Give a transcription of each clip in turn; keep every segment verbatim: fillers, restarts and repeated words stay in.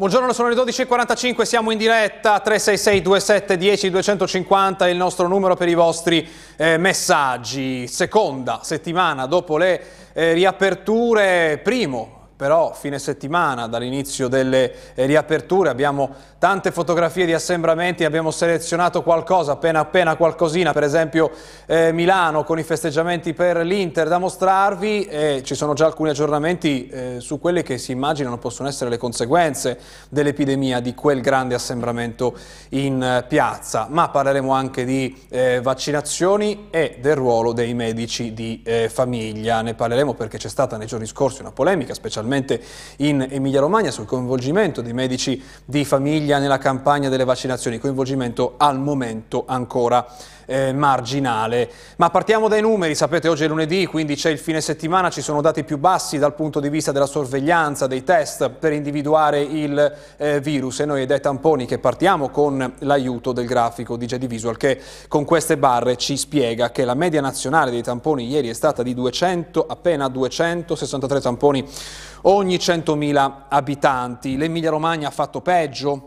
Buongiorno, sono le dodici e quarantacinque, siamo in diretta, tre sei sei, due sette uno zero, due cinque zero è il nostro numero per i vostri eh, messaggi. Seconda settimana dopo le eh, riaperture, primo però fine settimana dall'inizio delle eh, riaperture, abbiamo tante fotografie di assembramenti, abbiamo selezionato qualcosa, appena appena qualcosina, per esempio eh, Milano con i festeggiamenti per l'Inter da mostrarvi, e ci sono già alcuni aggiornamenti eh, su quelle che si immaginano possono essere le conseguenze dell'epidemia di quel grande assembramento in eh, piazza, ma parleremo anche di eh, vaccinazioni e del ruolo dei medici di eh, famiglia. Ne parleremo perché c'è stata nei giorni scorsi una polemica, specialmente in Emilia Romagna, sul coinvolgimento dei medici di famiglia nella campagna delle vaccinazioni, coinvolgimento al momento ancora eh, marginale. Ma partiamo dai numeri, sapete oggi è lunedì, quindi c'è il fine settimana, ci sono dati più bassi dal punto di vista della sorveglianza, dei test per individuare il eh, virus, e noi dai tamponi che partiamo con l'aiuto del grafico di J D Visual, che con queste barre ci spiega che la media nazionale dei tamponi ieri è stata di duecento, appena duecentosessantatré tamponi ogni centomila abitanti. L'Emilia Romagna ha fatto peggio,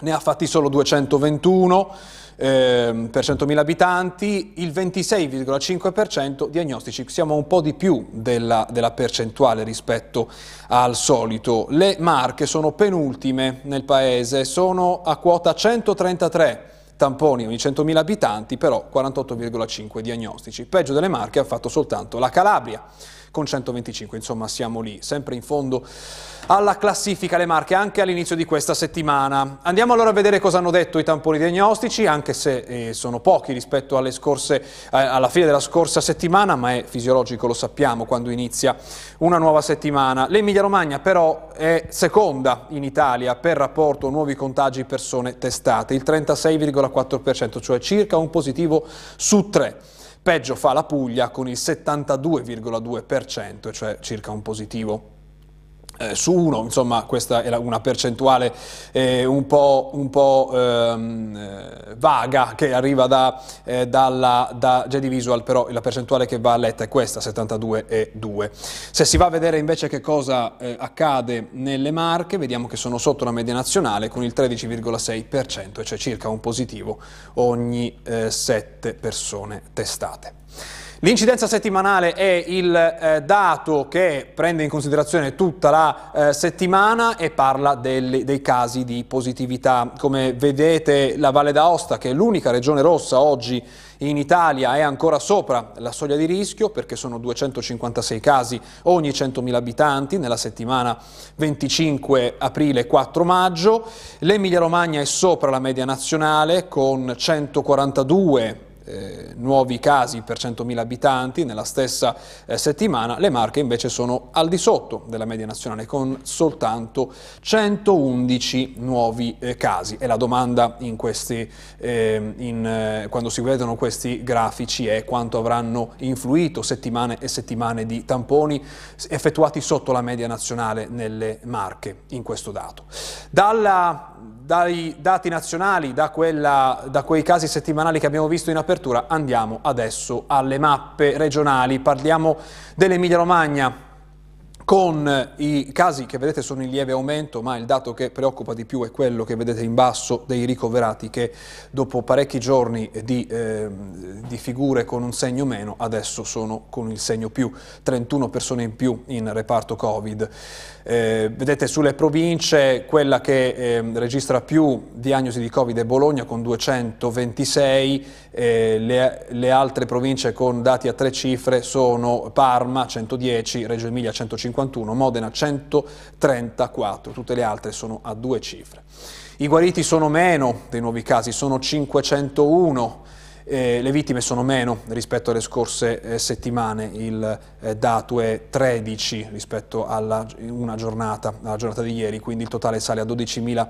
ne ha fatti solo duecentoventuno eh, per centomila abitanti, il ventisei virgola cinque per cento diagnostici, siamo un po' di più della, della percentuale rispetto al solito. Le Marche sono penultime nel paese, sono a quota centotrentatré tamponi ogni centomila abitanti, però quarantotto virgola cinque diagnostici. Peggio delle Marche ha fatto soltanto la Calabria con centoventicinque, insomma siamo lì, sempre in fondo alla classifica le Marche anche all'inizio di questa settimana. Andiamo allora a vedere cosa hanno detto i tamponi diagnostici, anche se eh, sono pochi rispetto alle scorse, eh, alla fine della scorsa settimana, ma è fisiologico, lo sappiamo, quando inizia una nuova settimana. L'Emilia Romagna però è seconda in Italia per rapporto nuovi contagi persone testate, il trentasei virgola quattro per cento, cioè circa un positivo su tre. Peggio fa la Puglia con il settantadue virgola due per cento, cioè circa un positivo eh, su uno. Insomma, questa è una percentuale eh, un po', un po' ehm, vaga che arriva da, eh, dalla, da J D Visual, però la percentuale che va a letta è questa, settantadue virgola due. Se si va a vedere invece che cosa eh, accade nelle Marche, vediamo che sono sotto la media nazionale con il tredici virgola sei per cento, cioè circa un positivo ogni eh, sette persone testate. L'incidenza settimanale è il eh, dato che prende in considerazione tutta la eh, settimana e parla del, dei casi di positività. Come vedete la Valle d'Aosta, che è l'unica regione rossa oggi in Italia, è ancora sopra la soglia di rischio perché sono duecentocinquantasei casi ogni centomila abitanti nella settimana venticinque aprile quattro maggio. L'Emilia Romagna è sopra la media nazionale con centoquarantadue Eh, nuovi casi per centomila abitanti nella stessa eh, settimana. Le Marche invece sono al di sotto della media nazionale con soltanto centoundici nuovi eh, casi, e la domanda in questi, eh, in, eh, quando si vedono questi grafici è quanto avranno influito settimane e settimane di tamponi effettuati sotto la media nazionale nelle Marche in questo dato. Dalla Dai dati nazionali, da, quella, da quei casi settimanali che abbiamo visto in apertura, andiamo adesso alle mappe regionali. Parliamo dell'Emilia Romagna, con i casi che vedete sono in lieve aumento, ma il dato che preoccupa di più è quello che vedete in basso dei ricoverati, che dopo parecchi giorni di, eh, di figure con un segno meno, adesso sono con il segno più, trentuno persone in più in reparto Covid. Eh, vedete sulle province quella che eh, registra più diagnosi di Covid è Bologna con duecentoventisei, eh, le, le altre province con dati a tre cifre sono Parma centodieci, Reggio Emilia centocinquanta, Modena centotrentaquattro, tutte le altre sono a due cifre. I guariti sono meno dei nuovi casi, sono cinquecentouno, eh, le vittime sono meno rispetto alle scorse eh, settimane, il eh, dato è tredici rispetto alla una giornata, alla giornata di ieri, quindi il totale sale a dodicimila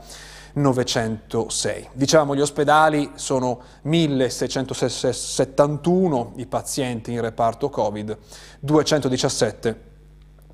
novecentosei. Diciamo, gli ospedali sono milleseicentosessantuno i pazienti in reparto Covid, duecentodiciassette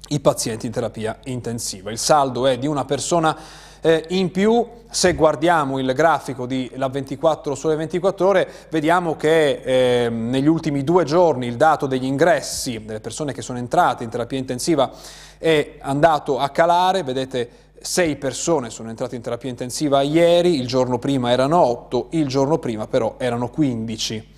i pazienti in terapia intensiva. Il saldo è di una persona eh, in più. Se guardiamo il grafico di La ventiquattro sulle ventiquattro ore, vediamo che eh, negli ultimi due giorni il dato degli ingressi, delle persone che sono entrate in terapia intensiva, è andato a calare. Vedete sei persone sono entrate in terapia intensiva ieri, il giorno prima erano otto, il giorno prima però erano quindici.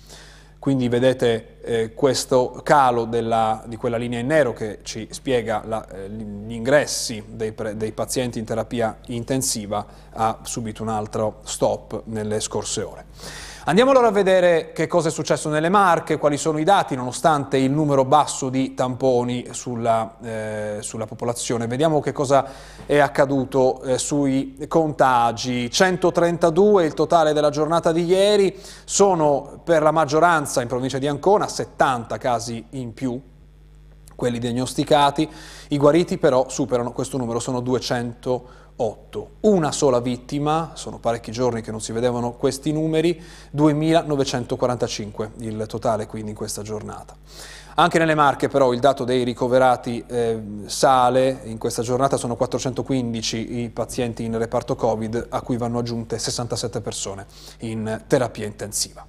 Quindi vedete eh, questo calo della, di quella linea in nero che ci spiega la, eh, gli ingressi dei, pre, dei pazienti in terapia intensiva ha subito un altro stop nelle scorse ore. Andiamo allora a vedere che cosa è successo nelle Marche, quali sono i dati nonostante il numero basso di tamponi sulla, eh, sulla popolazione. Vediamo che cosa è accaduto eh, sui contagi. centotrentadue il totale della giornata di ieri, sono per la maggioranza in provincia di Ancona, settanta casi in più quelli diagnosticati, i guariti però superano questo numero, sono duecentotto. Una sola vittima, sono parecchi giorni che non si vedevano questi numeri, duemilanovecentoquarantacinque il totale quindi in questa giornata. Anche nelle Marche però il dato dei ricoverati eh, sale, in questa giornata sono quattrocentoquindici i pazienti in reparto Covid a cui vanno aggiunte sessantasette persone in terapia intensiva.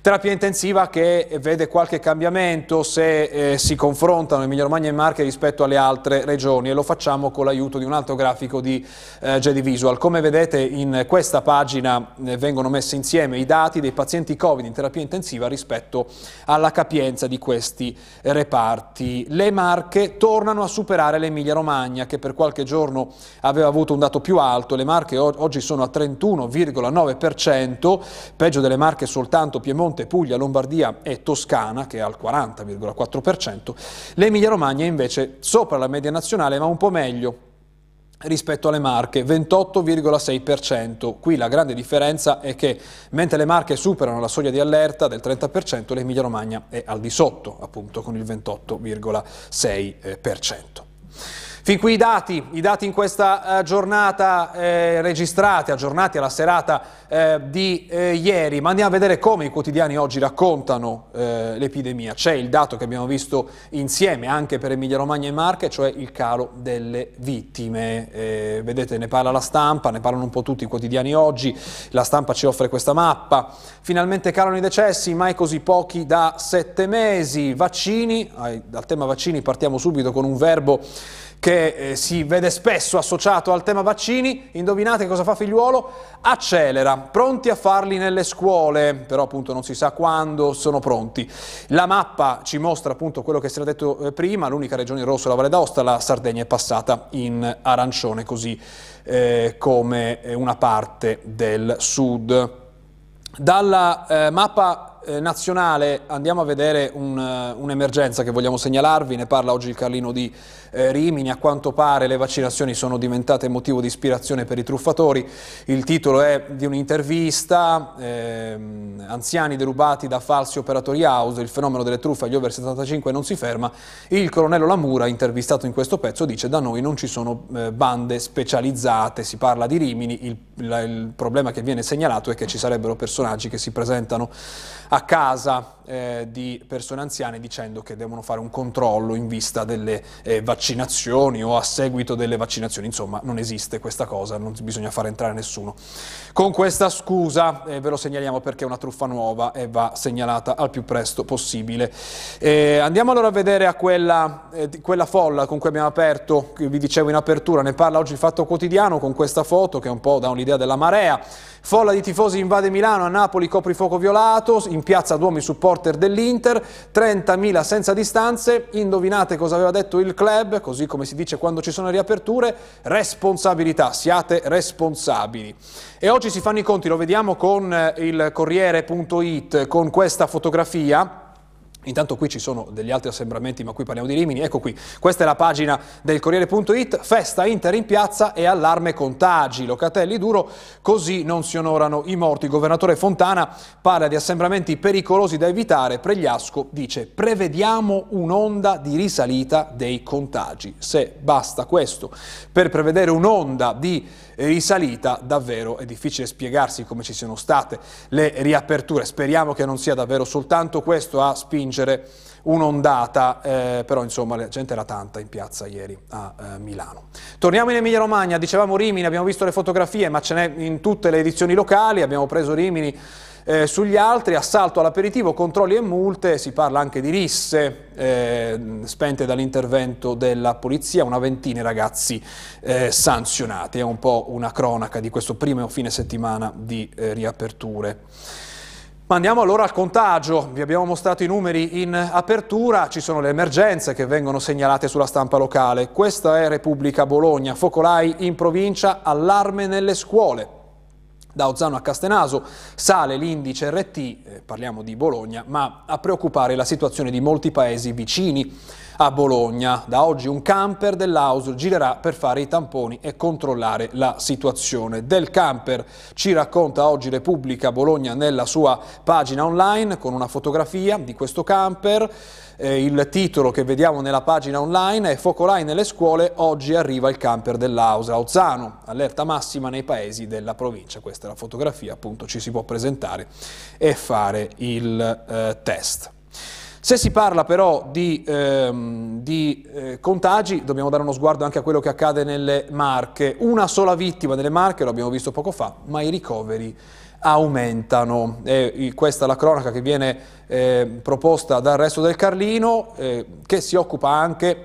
Terapia intensiva che vede qualche cambiamento se eh, si confrontano Emilia Romagna e Marche rispetto alle altre regioni, e lo facciamo con l'aiuto di un altro grafico di eh, J D Visual. Come vedete in questa pagina eh, vengono messi insieme i dati dei pazienti Covid in terapia intensiva rispetto alla capienza di questi reparti. Le Marche tornano a superare l'Emilia Romagna, che per qualche giorno aveva avuto un dato più alto. Le Marche oggi sono a trentuno virgola nove per cento, peggio delle Marche soltanto Piemonte, Puglia, Lombardia e Toscana, che è al quaranta virgola quattro per cento, l'Emilia Romagna invece sopra la media nazionale ma un po' meglio rispetto alle Marche, ventotto virgola sei per cento. Qui la grande differenza è che mentre le Marche superano la soglia di allerta del trenta per cento, l'Emilia Romagna è al di sotto, appunto con il ventotto virgola sei per cento. Fin qui i dati, i dati in questa giornata eh, registrati, aggiornati alla serata eh, di eh, ieri, ma andiamo a vedere come i quotidiani oggi raccontano eh, l'epidemia. C'è il dato che abbiamo visto insieme anche per Emilia Romagna e Marche, cioè il calo delle vittime. Eh, vedete, ne parla La Stampa, ne parlano un po' tutti i quotidiani oggi, La Stampa ci offre questa mappa. Finalmente calano i decessi, mai così pochi da sette mesi. Vaccini, dal tema vaccini partiamo subito con un verbo che eh, si vede spesso associato al tema vaccini. Indovinate cosa fa Figliuolo? Accelera, pronti a farli nelle scuole, però appunto non si sa quando sono pronti. La mappa ci mostra appunto quello che si era detto eh, prima, l'unica regione in rosso è la Valle d'Aosta, la Sardegna è passata in arancione, così eh, come una parte del sud. Dalla eh, mappa nazionale andiamo a vedere un'emergenza un che vogliamo segnalarvi, ne parla oggi il Carlino di eh, Rimini. A quanto pare le vaccinazioni sono diventate motivo di ispirazione per i truffatori. Il titolo è di un'intervista, eh, anziani derubati da falsi operatori house, il fenomeno delle truffe agli over settantacinque non si ferma. Il colonnello Lamura, intervistato in questo pezzo, dice: da noi non ci sono eh, bande specializzate, si parla di Rimini, il, la, il problema che viene segnalato è che ci sarebbero personaggi che si presentano a a casa eh, di persone anziane dicendo che devono fare un controllo in vista delle eh, vaccinazioni o a seguito delle vaccinazioni. Insomma, non esiste questa cosa, non bisogna far entrare nessuno. Con questa scusa eh, ve lo segnaliamo perché è una truffa nuova e va segnalata al più presto possibile. Eh, andiamo allora a vedere a quella, eh, quella folla con cui abbiamo aperto, che vi dicevo in apertura, ne parla oggi il Fatto Quotidiano con questa foto che un po' dà un'idea della marea. Folla di tifosi invade Milano, a Napoli coprifuoco violato, in piazza Duomo i supporter dell'Inter, trentamila senza distanze. Indovinate cosa aveva detto il club, così come si dice quando ci sono riaperture: responsabilità, siate responsabili. E oggi si fanno i conti, lo vediamo con il Corriere.it, con questa fotografia. Intanto qui ci sono degli altri assembramenti, ma qui parliamo di Rimini. Ecco qui, questa è la pagina del Corriere.it, festa Inter in piazza e allarme contagi. Locatelli duro, così non si onorano i morti. Il governatore Fontana parla di assembramenti pericolosi da evitare. Pregliasco dice: prevediamo un'onda di risalita dei contagi. Se basta questo per prevedere un'onda di risalita, davvero è difficile spiegarsi come ci siano state le riaperture. Speriamo che non sia davvero soltanto questo a spingere un'ondata, eh, però insomma la gente era tanta in piazza ieri a eh, Milano. Torniamo in Emilia Romagna, dicevamo Rimini, abbiamo visto le fotografie, ma ce n'è in tutte le edizioni locali. Abbiamo preso Rimini Eh, sugli altri, assalto all'aperitivo, controlli e multe, si parla anche di risse eh, spente dall'intervento della polizia, una ventina di ragazzi eh, sanzionati. È un po' una cronaca di questo primo fine settimana di eh, riaperture. Ma andiamo allora al contagio. Vi abbiamo mostrato i numeri in apertura, ci sono le emergenze che vengono segnalate sulla stampa locale. Questa è Repubblica Bologna, focolai in provincia, allarme nelle scuole. Da Ozzano a Castenaso sale l'indice erre ti, eh, parliamo di Bologna, ma a preoccupare la situazione di molti paesi vicini a Bologna. Da oggi un camper dell'A U S L girerà per fare i tamponi e controllare la situazione. Del camper ci racconta oggi Repubblica Bologna nella sua pagina online con una fotografia di questo camper. Eh, il titolo che vediamo nella pagina online è focolai nelle scuole, oggi arriva il camper dell'A U S L a Ozzano, allerta massima nei paesi della provincia. Questa è la fotografia, appunto, ci si può presentare e fare il eh, test. Se si parla però di, ehm, di eh, contagi, dobbiamo dare uno sguardo anche a quello che accade nelle Marche. Una sola vittima nelle Marche, lo abbiamo visto poco fa, ma i ricoveri aumentano. E questa è la cronaca che viene eh, proposta dal Resto del Carlino, eh, che si occupa anche,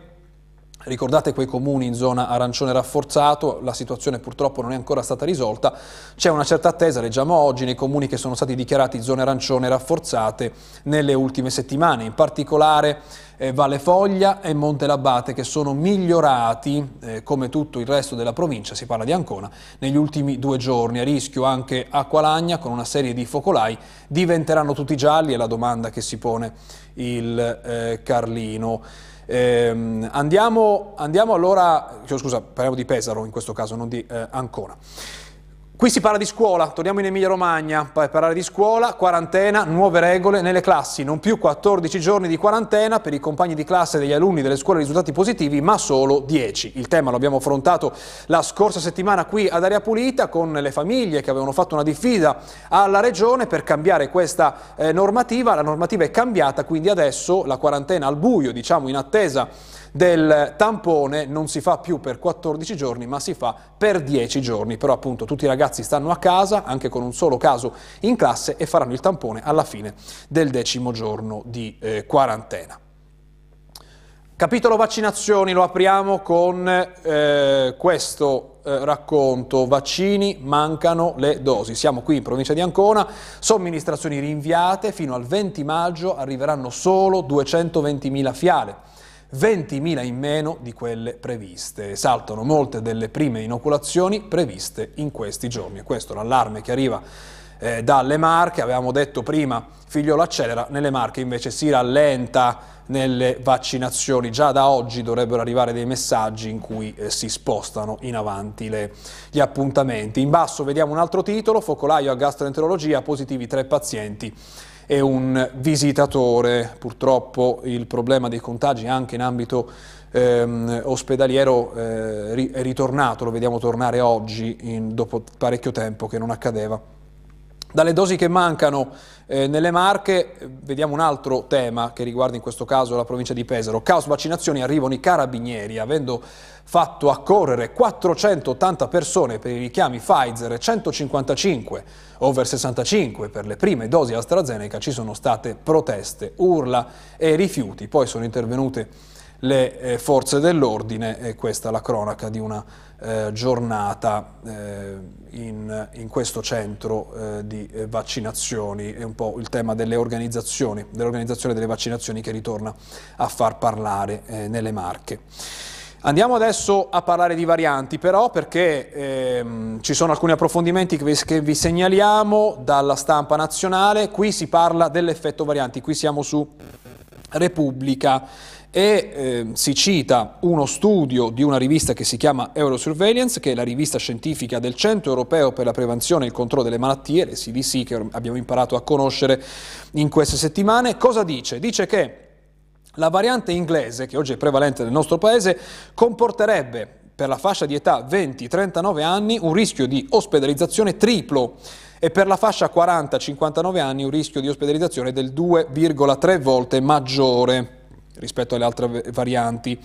ricordate quei comuni in zona arancione rafforzato, la situazione purtroppo non è ancora stata risolta, c'è una certa attesa, leggiamo oggi, nei comuni che sono stati dichiarati zone arancione rafforzate nelle ultime settimane, in particolare eh, Valle Foglia e Montelabate, che sono migliorati eh, come tutto il resto della provincia, si parla di Ancona, negli ultimi due giorni. A rischio anche Acqualagna con una serie di focolai, diventeranno tutti gialli, è la domanda che si pone il eh, Carlino. Eh, andiamo, andiamo allora, cioè, scusa, parliamo di Pesaro in questo caso, non di eh, Ancona. Qui si parla di scuola, torniamo in Emilia Romagna per parlare di scuola. Quarantena, nuove regole nelle classi, non più quattordici giorni di quarantena per i compagni di classe degli alunni delle scuole risultati positivi, ma solo dieci. Il tema lo abbiamo affrontato la scorsa settimana qui ad Aria Pulita con le famiglie che avevano fatto una diffida alla regione per cambiare questa eh, normativa. La normativa è cambiata, quindi adesso la quarantena al buio, diciamo in attesa del tampone, non si fa più per quattordici giorni, ma si fa per dieci giorni. Però appunto tutti i ragazzi stanno a casa, anche con un solo caso in classe, e faranno il tampone alla fine del decimo giorno di eh, quarantena. Capitolo vaccinazioni, lo apriamo con eh, questo Eh, racconto. Vaccini, mancano le dosi. Siamo qui in provincia di Ancona, somministrazioni rinviate, fino al venti maggio arriveranno solo duecentoventimila fiale, ventimila in meno di quelle previste. Saltano molte delle prime inoculazioni previste in questi giorni. Questo è l'allarme che arriva eh, dalle Marche. Avevamo detto prima, Figliuolo accelera, nelle Marche invece si rallenta nelle vaccinazioni. Già da oggi dovrebbero arrivare dei messaggi in cui eh, si spostano in avanti le, gli appuntamenti. In basso vediamo un altro titolo, focolaio a gastroenterologia, positivi tre pazienti e un visitatore. Purtroppo il problema dei contagi anche in ambito ehm, ospedaliero eh, ri, è ritornato, lo vediamo tornare oggi in, dopo parecchio tempo che non accadeva. Dalle dosi che mancano eh, nelle Marche vediamo un altro tema che riguarda in questo caso la provincia di Pesaro. Caos vaccinazioni, arrivano i carabinieri, avendo fatto accorrere quattrocentottanta persone per i richiami Pfizer e centocinquantacinque over sessantacinque per le prime dosi AstraZeneca. Ci sono state proteste, urla e rifiuti, poi sono intervenute le eh, forze dell'ordine, e questa è la cronaca di una eh, giornata eh, in, in questo centro eh, di eh, vaccinazioni. È un po' il tema delle organizzazioni, dell'organizzazione delle vaccinazioni che ritorna a far parlare eh, nelle Marche. Andiamo adesso a parlare di varianti però, perché ehm, ci sono alcuni approfondimenti che vi, che vi segnaliamo dalla stampa nazionale. Qui si parla dell'effetto varianti, qui siamo su Repubblica e eh, si cita uno studio di una rivista che si chiama Eurosurveillance, che è la rivista scientifica del Centro Europeo per la Prevenzione e il Controllo delle Malattie, le C D C, che abbiamo imparato a conoscere in queste settimane. Cosa dice? Dice che la variante inglese, che oggi è prevalente nel nostro paese, comporterebbe per la fascia di età venti trentanove anni un rischio di ospedalizzazione triplo e per la fascia quaranta cinquantanove anni un rischio di ospedalizzazione del due virgola tre volte maggiore rispetto alle altre varianti.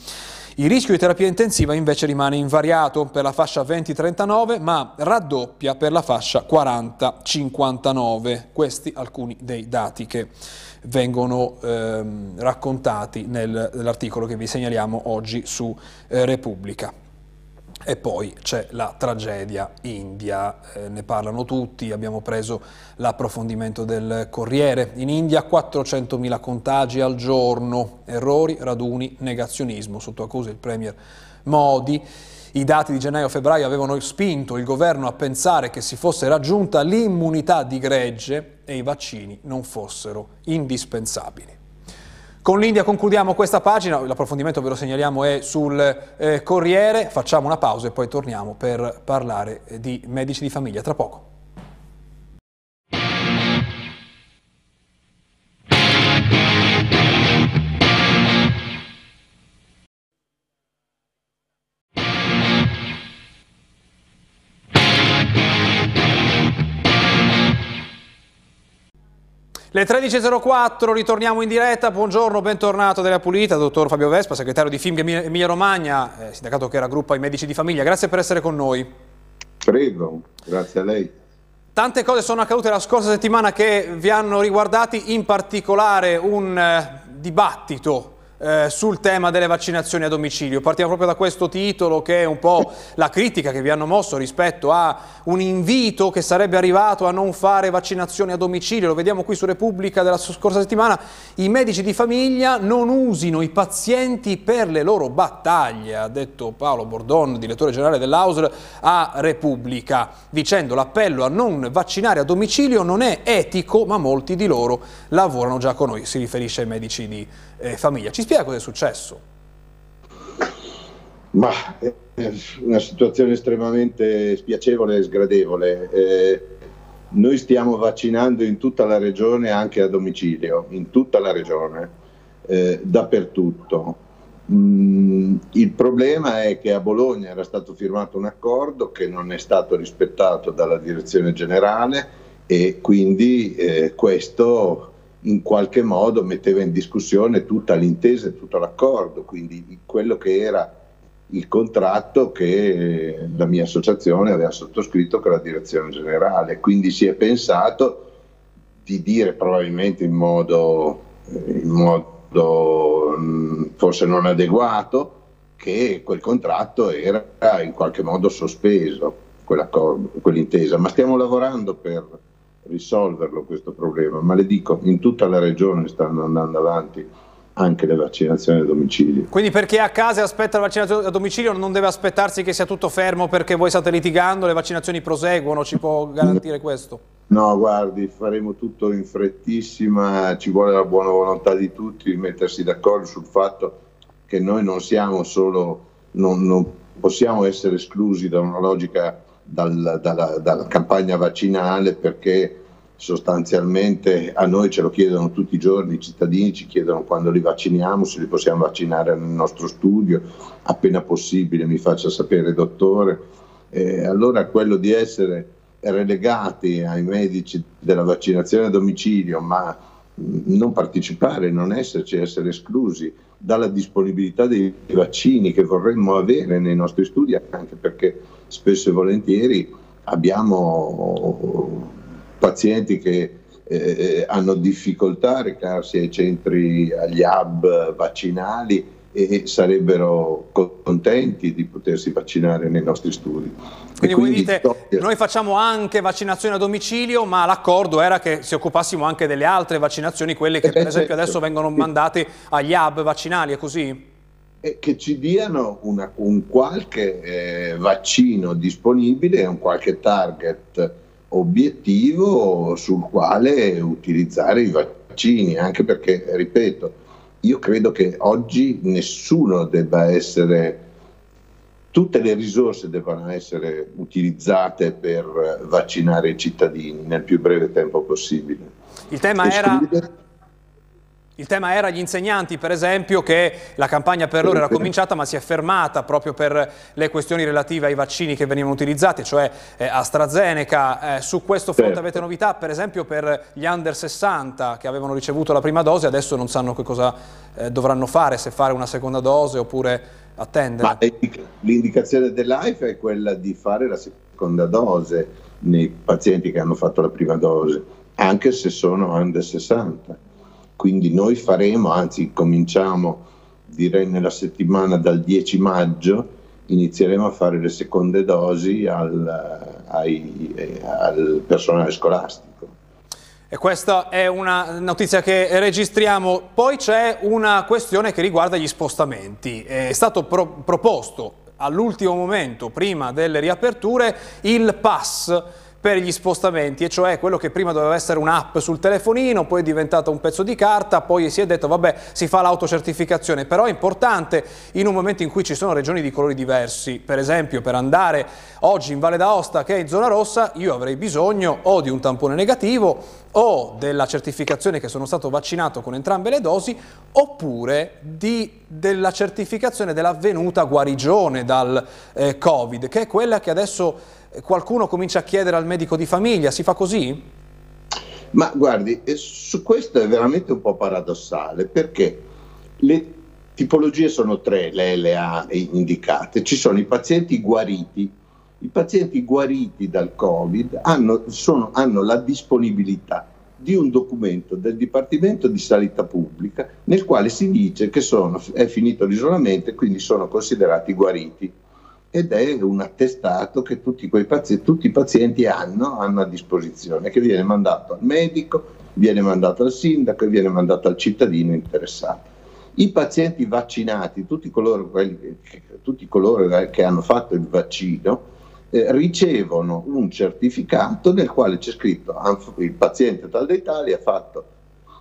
Il rischio di terapia intensiva invece rimane invariato per la fascia venti trentanove, ma raddoppia per la fascia quaranta cinquantanove. Questi alcuni dei dati che vengono ehm, raccontati nel, nell'articolo che vi segnaliamo oggi su eh, Repubblica. E poi c'è la tragedia India, eh, ne parlano tutti, abbiamo preso l'approfondimento del Corriere. In India quattrocentomila contagi al giorno, errori, raduni, negazionismo, sotto accusa il premier Modi. I dati di gennaio-febbraio avevano spinto il governo a pensare che si fosse raggiunta l'immunità di gregge e i vaccini non fossero indispensabili. Con l'India concludiamo questa pagina, l'approfondimento ve lo segnaliamo è sul eh, Corriere, facciamo una pausa e poi torniamo per parlare di medici di famiglia tra poco. Le tredici e zero quattro, ritorniamo in diretta, buongiorno, bentornato della Pulita, dottor Fabio Vespa, segretario di F I M Emilia Romagna, eh, sindacato che raggruppa i medici di famiglia, grazie per essere con noi. Prego, grazie a lei. Tante cose sono accadute la scorsa settimana che vi hanno riguardati, in particolare un eh, dibattito eh, sul tema delle vaccinazioni a domicilio. Partiamo proprio da questo titolo che è un po' la critica che vi hanno mosso rispetto a un invito che sarebbe arrivato a non fare vaccinazioni a domicilio. Lo vediamo qui su Repubblica della scorsa settimana. I medici di famiglia non usino i pazienti per le loro battaglie, ha detto Paolo Bordone, direttore generale dell'A U S L, a Repubblica, dicendo l'appello a non vaccinare a domicilio non è etico, ma molti di loro lavorano già con noi. Si riferisce ai medici di eh, famiglia. Ci spiega cosa è successo? Ma è una situazione estremamente spiacevole e sgradevole. Eh, noi stiamo vaccinando in tutta la regione, anche a domicilio, in tutta la regione, eh, dappertutto. Mm, il problema è che a Bologna era stato firmato un accordo che non è stato rispettato dalla direzione generale e quindi eh, questo in qualche modo metteva in discussione tutta l'intesa e tutto l'accordo, quindi quello che era il contratto che la mia associazione aveva sottoscritto con la direzione generale. Quindi si è pensato di dire, probabilmente in modo, in modo forse non adeguato, che quel contratto era in qualche modo sospeso, quell'accordo, quell'intesa, ma stiamo lavorando per risolverlo questo problema, ma le dico, in tutta la regione stanno andando avanti anche le vaccinazioni a domicilio. Quindi perché a casa aspetta la vaccinazione a domicilio non deve aspettarsi che sia tutto fermo perché voi state litigando, le vaccinazioni proseguono, ci può garantire questo? No, guardi, faremo tutto in frettissima, ci vuole la buona volontà di tutti, di mettersi d'accordo sul fatto che noi non siamo solo, non, non possiamo essere esclusi da una logica Dalla, dalla, dalla campagna vaccinale, perché sostanzialmente a noi ce lo chiedono tutti i giorni i cittadini, ci chiedono quando li vacciniamo, se li possiamo vaccinare nel nostro studio, appena possibile mi faccia sapere dottore. Eh, allora quello di essere relegati ai medici della vaccinazione a domicilio, ma non partecipare, non esserci, essere esclusi dalla disponibilità dei vaccini che vorremmo avere nei nostri studi, anche perché spesso e volentieri abbiamo pazienti che eh, hanno difficoltà a recarsi ai centri, agli hub vaccinali e sarebbero contenti di potersi vaccinare nei nostri studi. Quindi, quindi voi dite, storia. Noi facciamo anche vaccinazione a domicilio, ma l'accordo era che si occupassimo anche delle altre vaccinazioni, quelle che eh, per esempio certo. Adesso vengono mandate agli hub vaccinali, è così? E che ci diano una, un qualche eh, vaccino disponibile, un qualche target obiettivo sul quale utilizzare i vaccini, anche perché, ripeto, io credo che oggi nessuno debba essere, tutte le risorse debbano essere utilizzate per vaccinare i cittadini nel più breve tempo possibile. Il tema Escrivere... era... Il tema era gli insegnanti, per esempio, che la campagna per loro era cominciata ma si è fermata proprio per le questioni relative ai vaccini che venivano utilizzati, cioè eh, AstraZeneca. Eh, su questo fronte certo. Avete novità, per esempio, per gli under sessanta che avevano ricevuto la prima dose, adesso non sanno che cosa eh, dovranno fare, se fare una seconda dose oppure attendere. Ma l'indicazione dell'AIFA è quella di fare la seconda dose nei pazienti che hanno fatto la prima dose, anche se sono under sessanta. Quindi noi faremo, anzi cominciamo, direi nella settimana dal dieci maggio, inizieremo a fare le seconde dosi al, ai, al personale scolastico. E questa è una notizia che registriamo. Poi c'è una questione che riguarda gli spostamenti. È stato pro- proposto all'ultimo momento, prima delle riaperture, il pass per gli spostamenti, e cioè quello che prima doveva essere un'app sul telefonino, poi è diventata un pezzo di carta, poi si è detto vabbè, si fa l'autocertificazione. Però è importante, in un momento in cui ci sono regioni di colori diversi, per esempio per andare oggi in Valle d'Aosta, che è in zona rossa, io avrei bisogno o di un tampone negativo o della certificazione che sono stato vaccinato con entrambe le dosi, oppure di, della certificazione dell'avvenuta guarigione dal eh, Covid, che è quella che adesso qualcuno comincia a chiedere al medico di famiglia. Si fa così? Ma guardi, su questo è veramente un po' paradossale, perché le tipologie sono tre, le L A indicate. Ci sono i pazienti guariti. I pazienti guariti dal Covid hanno, sono, hanno la disponibilità di un documento del Dipartimento di Sanità Pubblica nel quale si dice che sono, è finito l'isolamento e quindi sono considerati guariti. Ed è un attestato che tutti, quei pazienti, tutti i pazienti hanno, hanno a disposizione, che viene mandato al medico, viene mandato al sindaco e viene mandato al cittadino interessato. I pazienti vaccinati, tutti coloro, quelli, tutti coloro che hanno fatto il vaccino, eh, ricevono un certificato nel quale c'è scritto il paziente tal dei tali ha fatto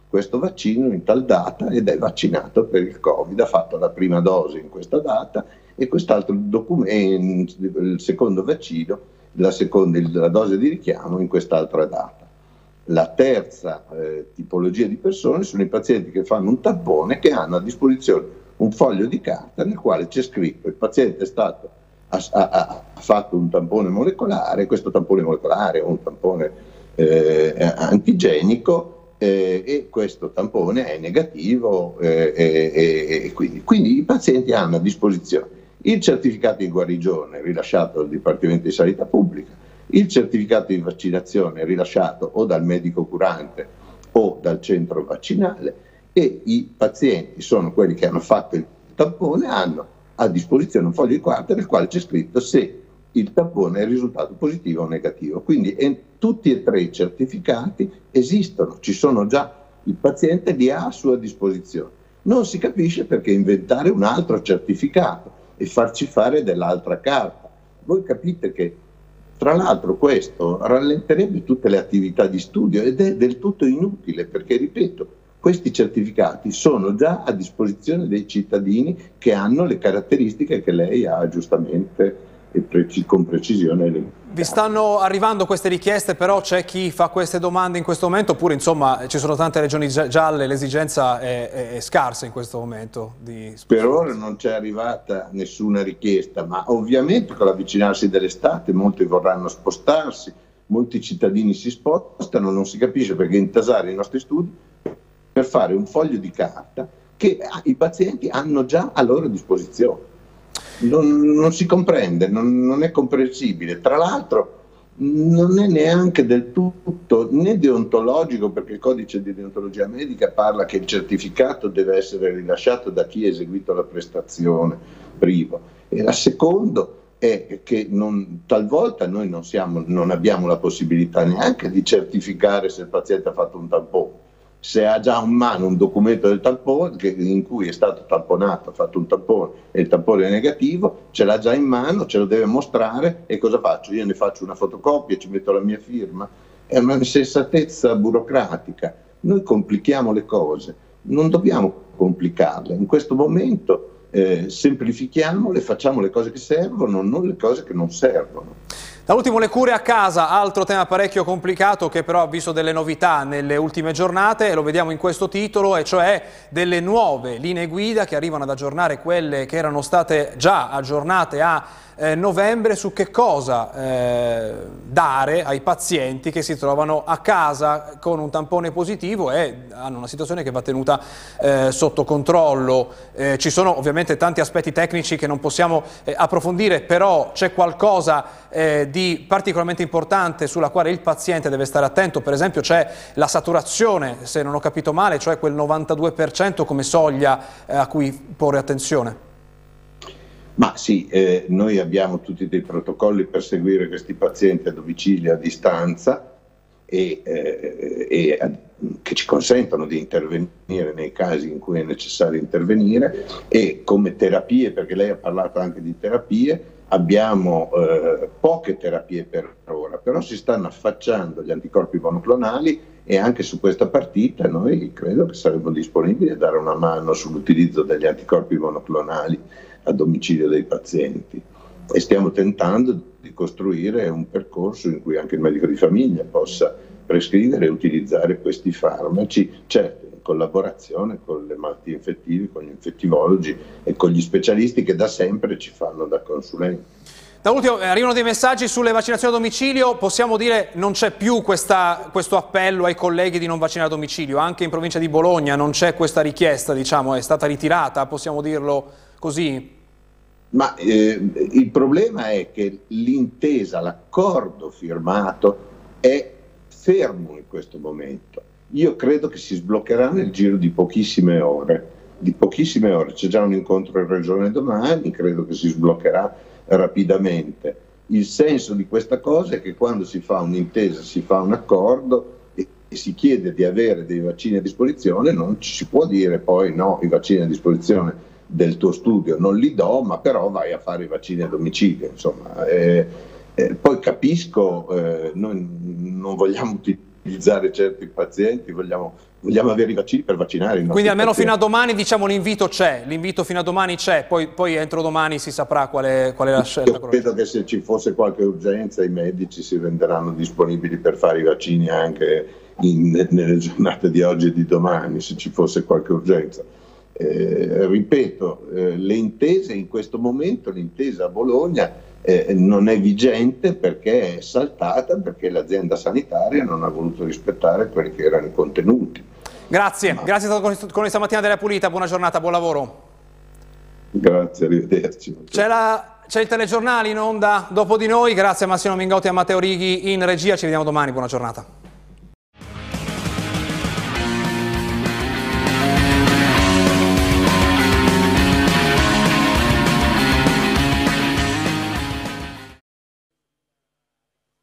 questo vaccino in tal data ed è vaccinato per il Covid, ha fatto la prima dose in questa data e quest'altro documento, il secondo vaccino, la, seconda, la dose di richiamo in quest'altra data. La terza eh, tipologia di persone sono i pazienti che fanno un tampone, che hanno a disposizione un foglio di carta nel quale c'è scritto il paziente è stato, ha, ha, ha fatto un tampone molecolare, questo tampone molecolare è un tampone eh, antigenico, Eh, e questo tampone è negativo eh, eh, eh, e quindi, quindi i pazienti hanno a disposizione il certificato di guarigione rilasciato dal Dipartimento di Sanità Pubblica, il certificato di vaccinazione rilasciato o dal medico curante o dal centro vaccinale, e i pazienti sono quelli che hanno fatto il tampone, hanno a disposizione un foglio di carta nel quale c'è scritto se il tampone è risultato positivo o negativo. Quindi e, tutti e tre i certificati esistono, ci sono già, il paziente li ha a sua disposizione. Non si capisce perché inventare un altro certificato e farci fare dell'altra carta. Voi capite che tra l'altro questo rallenterebbe tutte le attività di studio ed è del tutto inutile, perché ripeto, questi certificati sono già a disposizione dei cittadini che hanno le caratteristiche che lei ha giustamente e preci- con precisione. Vi stanno arrivando queste richieste, però c'è chi fa queste domande in questo momento, oppure insomma ci sono tante regioni gialle, l'esigenza è, è, è scarsa in questo momento? Di... Per ora non c'è arrivata nessuna richiesta, ma ovviamente con l'avvicinarsi dell'estate molti vorranno spostarsi, molti cittadini si spostano, non si capisce perché intasare i nostri studi per fare un foglio di carta che i pazienti hanno già a loro disposizione. Non, non si comprende, non, non è comprensibile. Tra l'altro non è neanche del tutto né deontologico, perché il codice di deontologia medica parla che il certificato deve essere rilasciato da chi ha eseguito la prestazione prima. E la seconda è che non, talvolta noi non, siamo, non abbiamo la possibilità neanche di certificare se il paziente ha fatto un tampone. Se ha già in mano un documento del tampone che, in cui è stato tamponato, ha fatto un tampone e il tampone è negativo, ce l'ha già in mano, ce lo deve mostrare, e cosa faccio? Io ne faccio una fotocopia, ci metto la mia firma. È una insensatezza burocratica. Noi complichiamo le cose, non dobbiamo complicarle. In questo momento eh, semplifichiamole, facciamo le cose che servono, non le cose che non servono. Da ultimo le cure a casa, altro tema parecchio complicato che però ha visto delle novità nelle ultime giornate, e lo vediamo in questo titolo, e cioè delle nuove linee guida che arrivano ad aggiornare quelle che erano state già aggiornate a eh, novembre su che cosa eh, dare ai pazienti che si trovano a casa con un tampone positivo e hanno una situazione che va tenuta eh, sotto controllo. Eh, ci sono ovviamente tanti aspetti tecnici che non possiamo eh, approfondire, però c'è qualcosa eh, di particolarmente importante sulla quale il paziente deve stare attento. Per esempio c'è la saturazione, se non ho capito male, cioè quel novantadue per cento come soglia eh, a cui porre attenzione. Ma sì, eh, noi abbiamo tutti dei protocolli per seguire questi pazienti a domicilio, a distanza, e, eh, e a, che ci consentono di intervenire nei casi in cui è necessario intervenire, e come terapie, perché lei ha parlato anche di terapie, abbiamo eh, poche terapie per ora, però si stanno affacciando gli anticorpi monoclonali, e anche su questa partita noi credo che saremo disponibili a dare una mano sull'utilizzo degli anticorpi monoclonali a domicilio dei pazienti, e stiamo tentando di costruire un percorso in cui anche il medico di famiglia possa prescrivere e utilizzare questi farmaci, certo in collaborazione con le malattie infettive, con gli infettivologi e con gli specialisti che da sempre ci fanno da consulenti. Da ultimo arrivano dei messaggi sulle vaccinazioni a domicilio. Possiamo dire non c'è più questa, questo appello ai colleghi di non vaccinare a domicilio, anche in provincia di Bologna non c'è questa richiesta, diciamo, è stata ritirata, possiamo dirlo così? Ma eh, il problema è che l'intesa, l'accordo firmato è fermo in questo momento. Io credo che si sbloccherà nel giro di pochissime ore, di pochissime ore, c'è già un incontro in regione domani, credo che si sbloccherà rapidamente. Il senso di questa cosa è che quando si fa un'intesa, si fa un accordo e, e si chiede di avere dei vaccini a disposizione, non ci si può dire poi no, i vaccini a disposizione del tuo studio non li do, ma però vai a fare i vaccini a domicilio, insomma. Eh, eh, poi capisco, eh, noi non vogliamo utilizzare certi pazienti, vogliamo, vogliamo avere i vaccini per vaccinare. Quindi almeno pazienti. Fino a domani, diciamo, l'invito c'è, l'invito fino a domani c'è, poi, poi entro domani si saprà qual è, qual è la scelta. Io credo che se ci fosse qualche urgenza i medici si renderanno disponibili per fare i vaccini anche in, nelle giornate di oggi e di domani, se ci fosse qualche urgenza. Eh, ripeto, eh, le intese in questo momento, l'intesa a Bologna eh, non è vigente perché è saltata, perché l'azienda sanitaria non ha voluto rispettare quelli che erano i contenuti. Grazie, Ma... grazie per essere stato con noi stamattina della Pulita, buona giornata, buon lavoro. Grazie, arrivederci. C'è la... il telegiornale in onda dopo di noi, grazie a Massimo Mingotti e a Matteo Righi in regia, ci vediamo domani, buona giornata.